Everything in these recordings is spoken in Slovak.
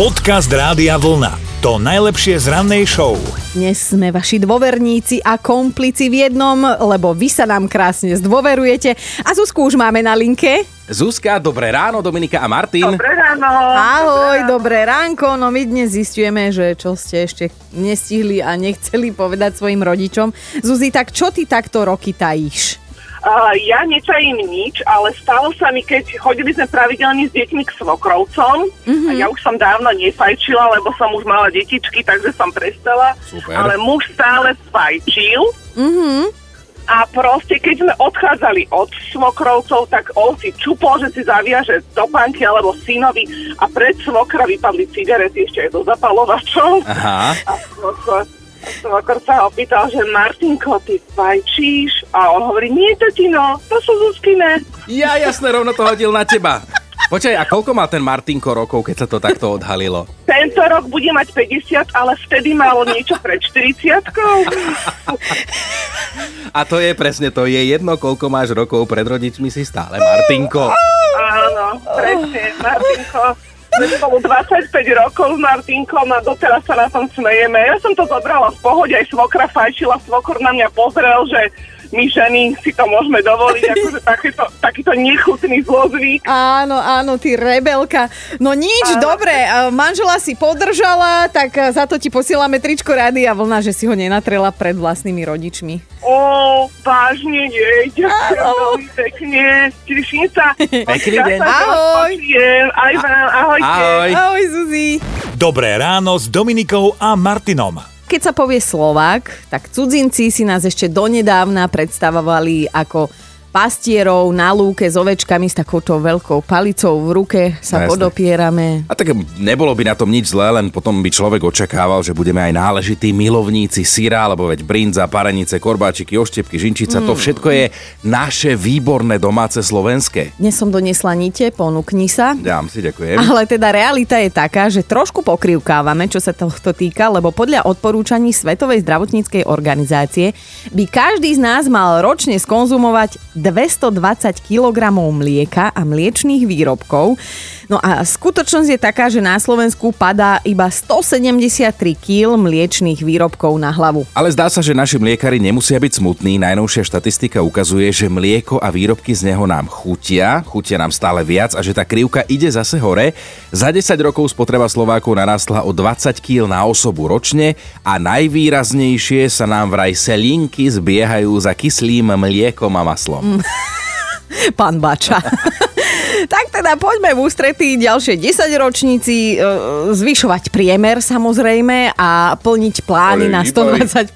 Podcast Rádia Vlna. To najlepšie z rannej show. Dnes sme vaši dôverníci a komplici v jednom, lebo vy sa nám krásne zdôverujete. A Zuzku už máme na linke. Zuzka, dobré ráno, Dominika a Martin. Dobré ráno. Ahoj, dobré ránko. No my dnes zistujeme, že čo ste ešte nestihli a nechceli povedať svojim rodičom. Zuzi, tak čo ty takto roky tajíš? Ja netajím nič, ale stalo sa mi, keď chodili sme pravidelne s deťmi k svokrovcom, a ja už som dávno nefajčila, lebo som už mala detičky, takže som prestala. Super. Ale muž stále fajčil. A proste, keď sme odchádzali od svokrovcov, tak on si čupol, že si zaviaže do banky alebo synovi, a pred svokra vypadli cigarety ešte aj do zapalovačov. Aha. A svokor sa opýtal, že Martinko, ty fajčíš? A on hovorí, nie tatino, to sú Zuzkine. Ja jasne, rovno to hodil na teba. Počkaj, a koľko mal ten Martinko rokov, keď sa to takto odhalilo? Tento rok bude mať 50, ale vtedy malo niečo pred 40-kou. A to je presne to, je jedno, koľko máš rokov, pred rodičmi si stále Martinko. Áno, presne, Martinko. Spolu 25 rokov s Martinkom a doteraz sa na tom smejeme. Ja som to zobrala v pohode, aj svokra fajčila, svokor na mňa pozrel, že my ženy si to môžeme dovoliť, akože takýto nechutný zlozvyk. Áno, áno, ty rebelka. No nič, áno. Dobre, manžela si podržala, tak za to ti posielame tričko Rádia Vlna, že si ho nenatrela pred vlastnými rodičmi. Ó, vážne, nie, ďakujem veľmi pekne. Teším sa. Pekný deň. Ahoj. Aj vám, ahojte. Ahoj. Ahoj, Zuzi. Dobré ráno s Dominikou a Martinom. Keď sa povie Slovák, tak cudzinci si nás ešte donedávna predstavovali ako pastierov na lúke s ovečkami, s takouto veľkou palicou v ruke sa podopierame. A tak nebolo by na tom nič zlé, len potom by človek očakával, že budeme aj náležití milovníci syra, lebo veď brinza, parenice, korbáčiky, oštiepky, žinčica, to všetko je naše výborné domáce slovenské. Dnes som doniesla nite, ponúkni sa. Dám si, ďakujem. Ale teda realita je taká, že trošku pokrivkávame, čo sa tohto týka, lebo podľa odporúčaní Svetovej zdravotníckej organizácie by každý z nás mal ročne skonzumovať 220 kg mlieka a mliečných výrobkov. No a skutočnosť je taká, že na Slovensku padá iba 173 kg mliečných výrobkov na hlavu. Ale zdá sa, že naši mliekari nemusia byť smutní. Najnovšia štatistika ukazuje, že mlieko a výrobky z neho nám chutia nám stále viac a že tá krivka ide zase hore. Za 10 rokov spotreba Slovákov narastla o 20 kg na osobu ročne a najvýraznejšie sa nám vraj selinky zbiehajú za kyslým mliekom a maslom. Pán Bača. Tak teda poďme v ústretí ďalšie 10-ročníci, zvyšovať priemer samozrejme a plniť plány na 120%.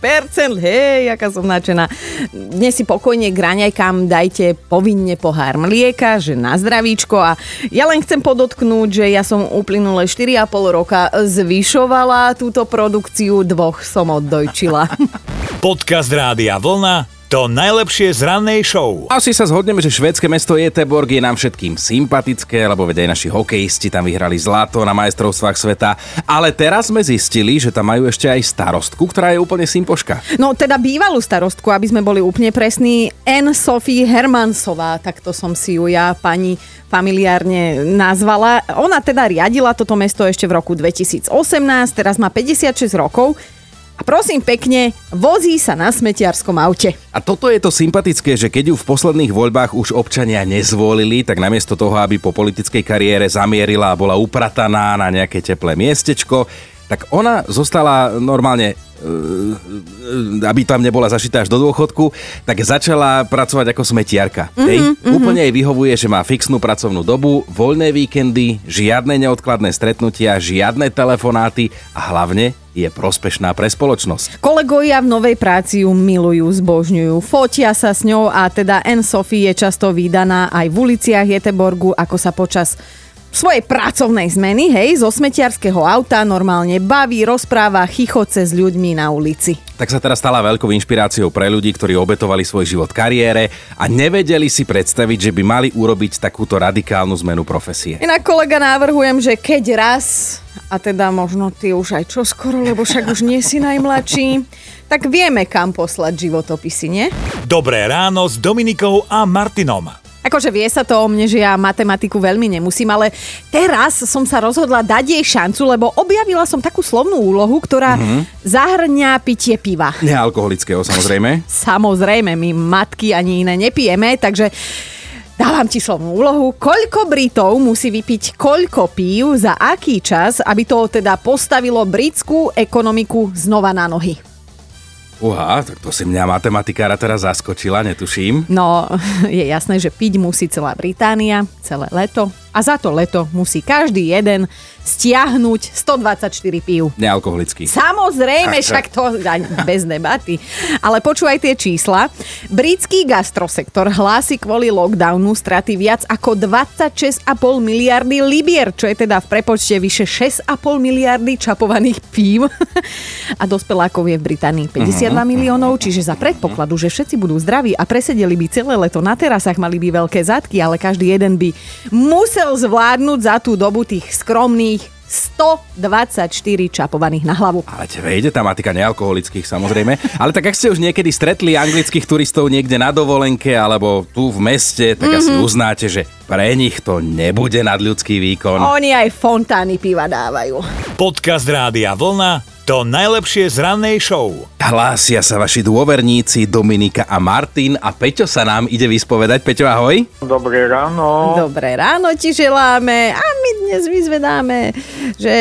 Hej, aká som nadšená. Dnes si pokojne k raňajkám dajte povinne pohár mlieka, že na zdravíčko. A ja len chcem podotknúť, že ja som uplynulé 4,5 roka zvyšovala túto produkciu, 2 som oddojčila. Podcast Rádia Vlna. To najlepšie z rannej show. Asi sa zhodneme, že švédske mesto Göteborg je nám všetkým sympatické, lebo veď aj naši hokejisti tam vyhrali zlato na majstrovstvách sveta. Ale teraz sme zistili, že tam majú ešte aj starostku, ktorá je úplne simpoška. No teda bývalú starostku, aby sme boli úplne presní, Anne Sophie Hermansová, takto som si ju ja pani familiárne nazvala. Ona teda riadila toto mesto ešte v roku 2018, teraz má 56 rokov. A prosím pekne, vozí sa na smetiarskom aute. A toto je to sympatické, že keď ju v posledných voľbách už občania nezvolili, tak namiesto toho, aby po politickej kariére zamierila a bola uprataná na nejaké teplé miestečko, tak ona zostala normálne, aby tam nebola zašitá až do dôchodku, tak začala pracovať ako smetiarka. Úplne jej vyhovuje, že má fixnú pracovnú dobu, voľné víkendy, žiadne neodkladné stretnutia, žiadne telefonáty a hlavne je prospešná pre spoločnosť. Kolegovia v novej práci ju milujú, zbožňujú, fotia sa s ňou a teda Anne Sophie je často vídaná aj v uliciach Göteborgu, ako sa počas svojej pracovnej zmeny, hej, zo smetiarského auta normálne baví, rozpráva, chichoce s ľuďmi na ulici. Tak sa teraz stala veľkou inšpiráciou pre ľudí, ktorí obetovali svoj život kariére a nevedeli si predstaviť, že by mali urobiť takúto radikálnu zmenu profesie. Inak kolega navrhujem, že keď raz, a teda možno ty už aj čoskoro, lebo však už nie si najmladší, tak vieme, kam poslať životopisy, nie? Dobré ráno s Dominikou a Martinom. Akože vie sa to o mne, že ja matematiku veľmi nemusím, ale teraz som sa rozhodla dať jej šancu, lebo objavila som takú slovnú úlohu, ktorá zahrňa pitie piva. Nealkoholického, samozrejme. Samozrejme, my matky ani iné nepijeme, takže dávam ti slovnú úlohu. Koľko Britov musí vypiť koľko pív za aký čas, aby to teda postavilo britskú ekonomiku znova na nohy? Uha, tak to si mňa matematikára teraz zaskočila, netuším. No, je jasné, že piť musí celá Británia, celé leto. A za to leto musí každý jeden stiahnuť 124 pív. Nealkoholický. Samozrejme, však to bez debaty. Ale počúvaj tie čísla. Britský gastrosektor hlási kvôli lockdownu straty viac ako 26,5 miliardy libier, čo je teda v prepočte vyše 6,5 miliardy čapovaných pív. A dospelákov je v Británii 52 miliónov, čiže za predpokladu, že všetci budú zdraví a presedeli by celé leto na terasách, mali by veľké zadky, ale každý jeden by musel zvládnuť za tú dobu tých skromných 124 čapovaných na hlavu. Ale tebe ide tá matika nealkoholických, samozrejme. Ale tak ak ste už niekedy stretli anglických turistov niekde na dovolenke alebo tu v meste, tak asi uznáte, že pre nich to nebude nadľudský výkon. Oni aj fontány piva dávajú. Podcast Rádia Vlna. To najlepšie z rannej show. Hlásia sa vaši dôverníci Dominika a Martin a Peťo sa nám ide vyspovedať. Peťo, ahoj. Dobré ráno. Dobré ráno ti želáme a my dnes vyzvedáme, že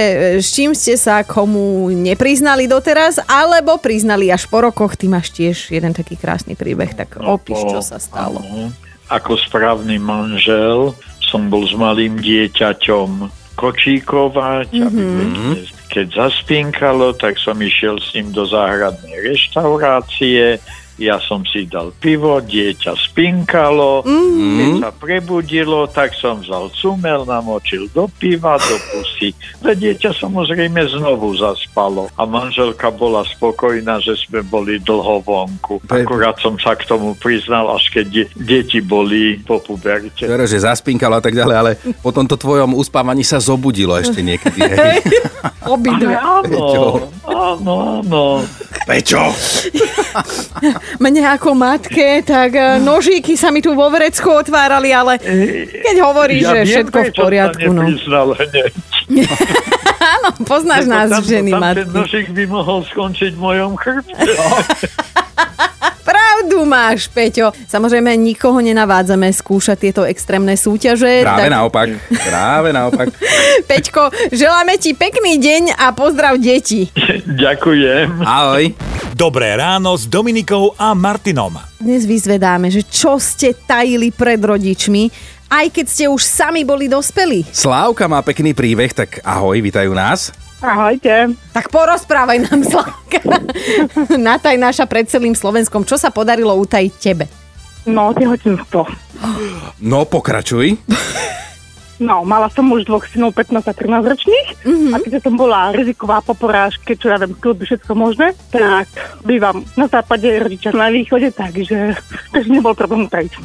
s čím ste sa komu nepriznali doteraz, alebo priznali až po rokoch. Ty máš tiež jeden taký krásny príbeh, tak opíš, čo sa stalo. Ako správny manžel som bol s malým dieťaťom kočíkovať, keď zaspinkalo, tak som išiel s ním do záhradnej reštaurácie, ja som si dal pivo, dieťa spinkalo, keď sa prebudilo, tak som vzal cumel, namočil do piva, do pusy. Ale dieťa samozrejme znovu zaspalo a manželka bola spokojná, že sme boli dlho vonku. Akurát som sa k tomu priznal, až keď deti boli po puberte. Vero, že zaspinkalo a tak ďalej, ale po tomto tvojom uspávaní sa zobudilo ešte niekedy. Hej. Obidve. Áno. Pečo! Mne ako matke, tak nožíky sa mi tu vo vrecku otvárali, ale keď hovoríš, že všetko v poriadku. Ja viem, prečo sa nepriznal. Áno, poznáš nás, ženy matky. Tam ten nožík by mohol skončiť v mojom chrbte. Pravdu máš, Peťo. Samozrejme, nikoho nenavádzame skúšať tieto extrémne súťaže. Práve naopak. Peťko, želáme ti pekný deň a pozdrav deti. Ďakujem. Ahoj. Dobré ráno s Dominikou a Martinom. Dnes vyzvedáme, že čo ste tajili pred rodičmi, aj keď ste už sami boli dospelí. Slávka má pekný príbeh, tak ahoj, vítajú nás. Ahojte. Tak porozprávaj nám, Slávka. Nataj naša pred celým Slovenskom. Čo sa podarilo utajiť tebe? No, tehotenstvo. No, pokračuj. No, mala som už dvoch synov, 15 a 13 ročných. A keď som bola riziková po porážke, čo ja viem, kluby, všetko možné, tak bývam na západe, rodičia na východe, takže nebol problém utajiť.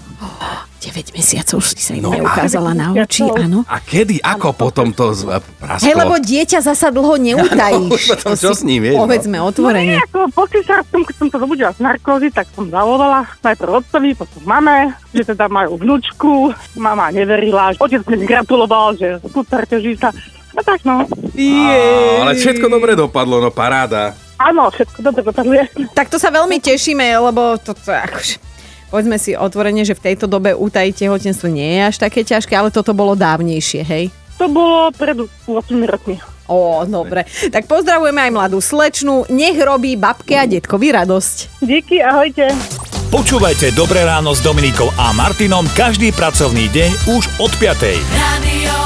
9 mesiacov už sa im neukázala na oči, áno. A kedy, ako potom to prasklo? Hej, lebo dieťa zasa dlho neutajíš. Ano, čo s ním je? Povedzme otvorene. No, ako po císarstvom, keď som to zobudila z narkózy, tak som zavolala najprv otcovi, potom mame, že teda majú vnúčku. Mama neverila, otec mi gratuloval, že super, teží sa. A tak no. Ale všetko dobre dopadlo, no paráda. Áno, všetko dobre dopadlo. Tak to sa veľmi tešíme, lebo to akože... Poďme si otvorene, že v tejto dobe utajiť tehotenstvo nie je až také ťažké, ale toto bolo dávnejšie, hej? To bolo pred 8 rokmi. Ó, dobre. Tak pozdravujeme aj mladú slečnu. Nech robí babke a detkovi radosť. Díky, ahojte. Počúvajte Dobré ráno s Dominikou a Martinom každý pracovný deň už od 5:00.